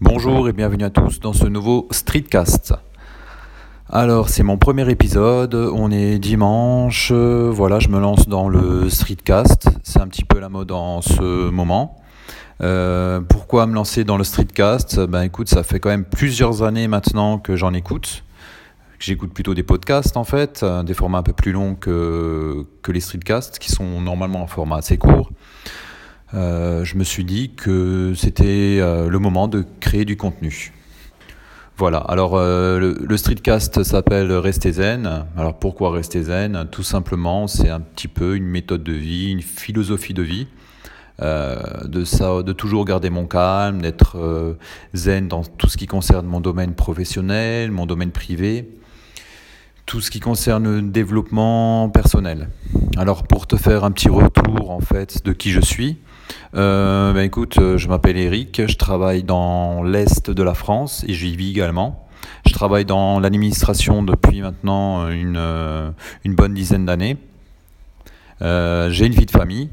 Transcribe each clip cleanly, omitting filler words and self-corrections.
Bonjour et bienvenue à tous dans ce nouveau Streetcast. Alors c'est mon premier épisode, on est dimanche, voilà je me lance dans le Streetcast, c'est un petit peu la mode en ce moment. Pourquoi me lancer dans le Streetcast ? Ben écoute, ça fait quand même plusieurs années maintenant que j'en écoute. J'écoute plutôt des podcasts en fait, des formats un peu plus longs que les Streetcasts qui sont normalement en format assez court. Je me suis dit que c'était le moment de créer du contenu. Voilà, alors le Streetcast s'appelle Rester zen. Alors pourquoi Rester zen ? Tout simplement, c'est un petit peu une méthode de vie, une philosophie de vie, de toujours garder mon calme, d'être zen dans tout ce qui concerne mon domaine professionnel, mon domaine privé, tout ce qui concerne le développement personnel. Alors pour te faire un petit retour en fait de qui je suis, écoute, je m'appelle Eric, je travaille dans l'est de la France et j'y vis également. Je travaille dans l'administration depuis maintenant une bonne dizaine d'années. J'ai une vie de famille.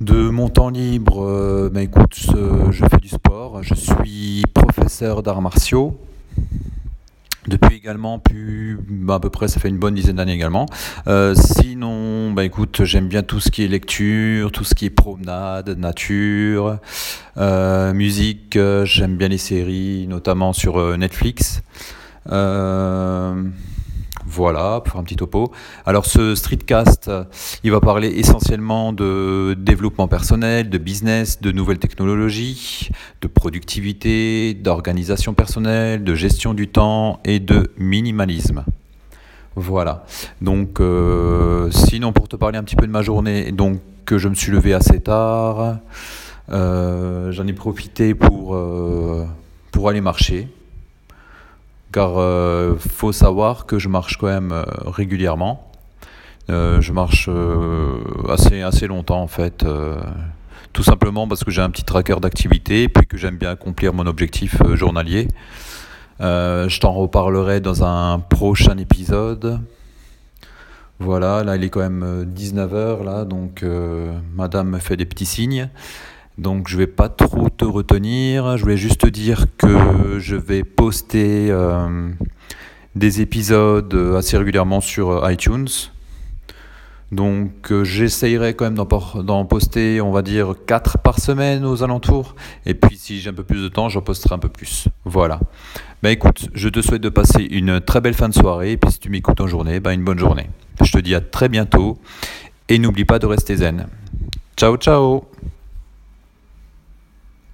De mon temps libre, je fais du sport, je suis professeur d'arts martiaux. Depuis également, à peu près, ça fait une bonne dizaine d'années également. Sinon, j'aime bien tout ce qui est lecture, tout ce qui est promenade, nature, musique. J'aime bien les séries, notamment sur Netflix. Voilà, pour un petit topo. Alors ce Streetcast, il va parler essentiellement de développement personnel, de business, de nouvelles technologies, de productivité, d'organisation personnelle, de gestion du temps et de minimalisme. Voilà, donc sinon pour te parler un petit peu de ma journée, donc je me suis levé assez tard, j'en ai profité pour aller marcher. Car faut savoir que je marche quand même régulièrement. Je marche assez longtemps en fait, tout simplement parce que j'ai un petit tracker d'activité, puis que j'aime bien accomplir mon objectif journalier. Je t'en reparlerai dans un prochain épisode. Voilà, là il est quand même 19h là, donc madame me fait des petits signes. Donc je ne vais pas trop te retenir, je voulais juste te dire que je vais poster des épisodes assez régulièrement sur iTunes. Donc j'essayerai quand même d'en poster, on va dire, 4 par semaine aux alentours. Et puis si j'ai un peu plus de temps, j'en posterai un peu plus. Voilà. Écoute, je te souhaite de passer une très belle fin de soirée. Et puis si tu m'écoutes en journée, une bonne journée. Je te dis à très bientôt. Et n'oublie pas de rester zen. Ciao, ciao.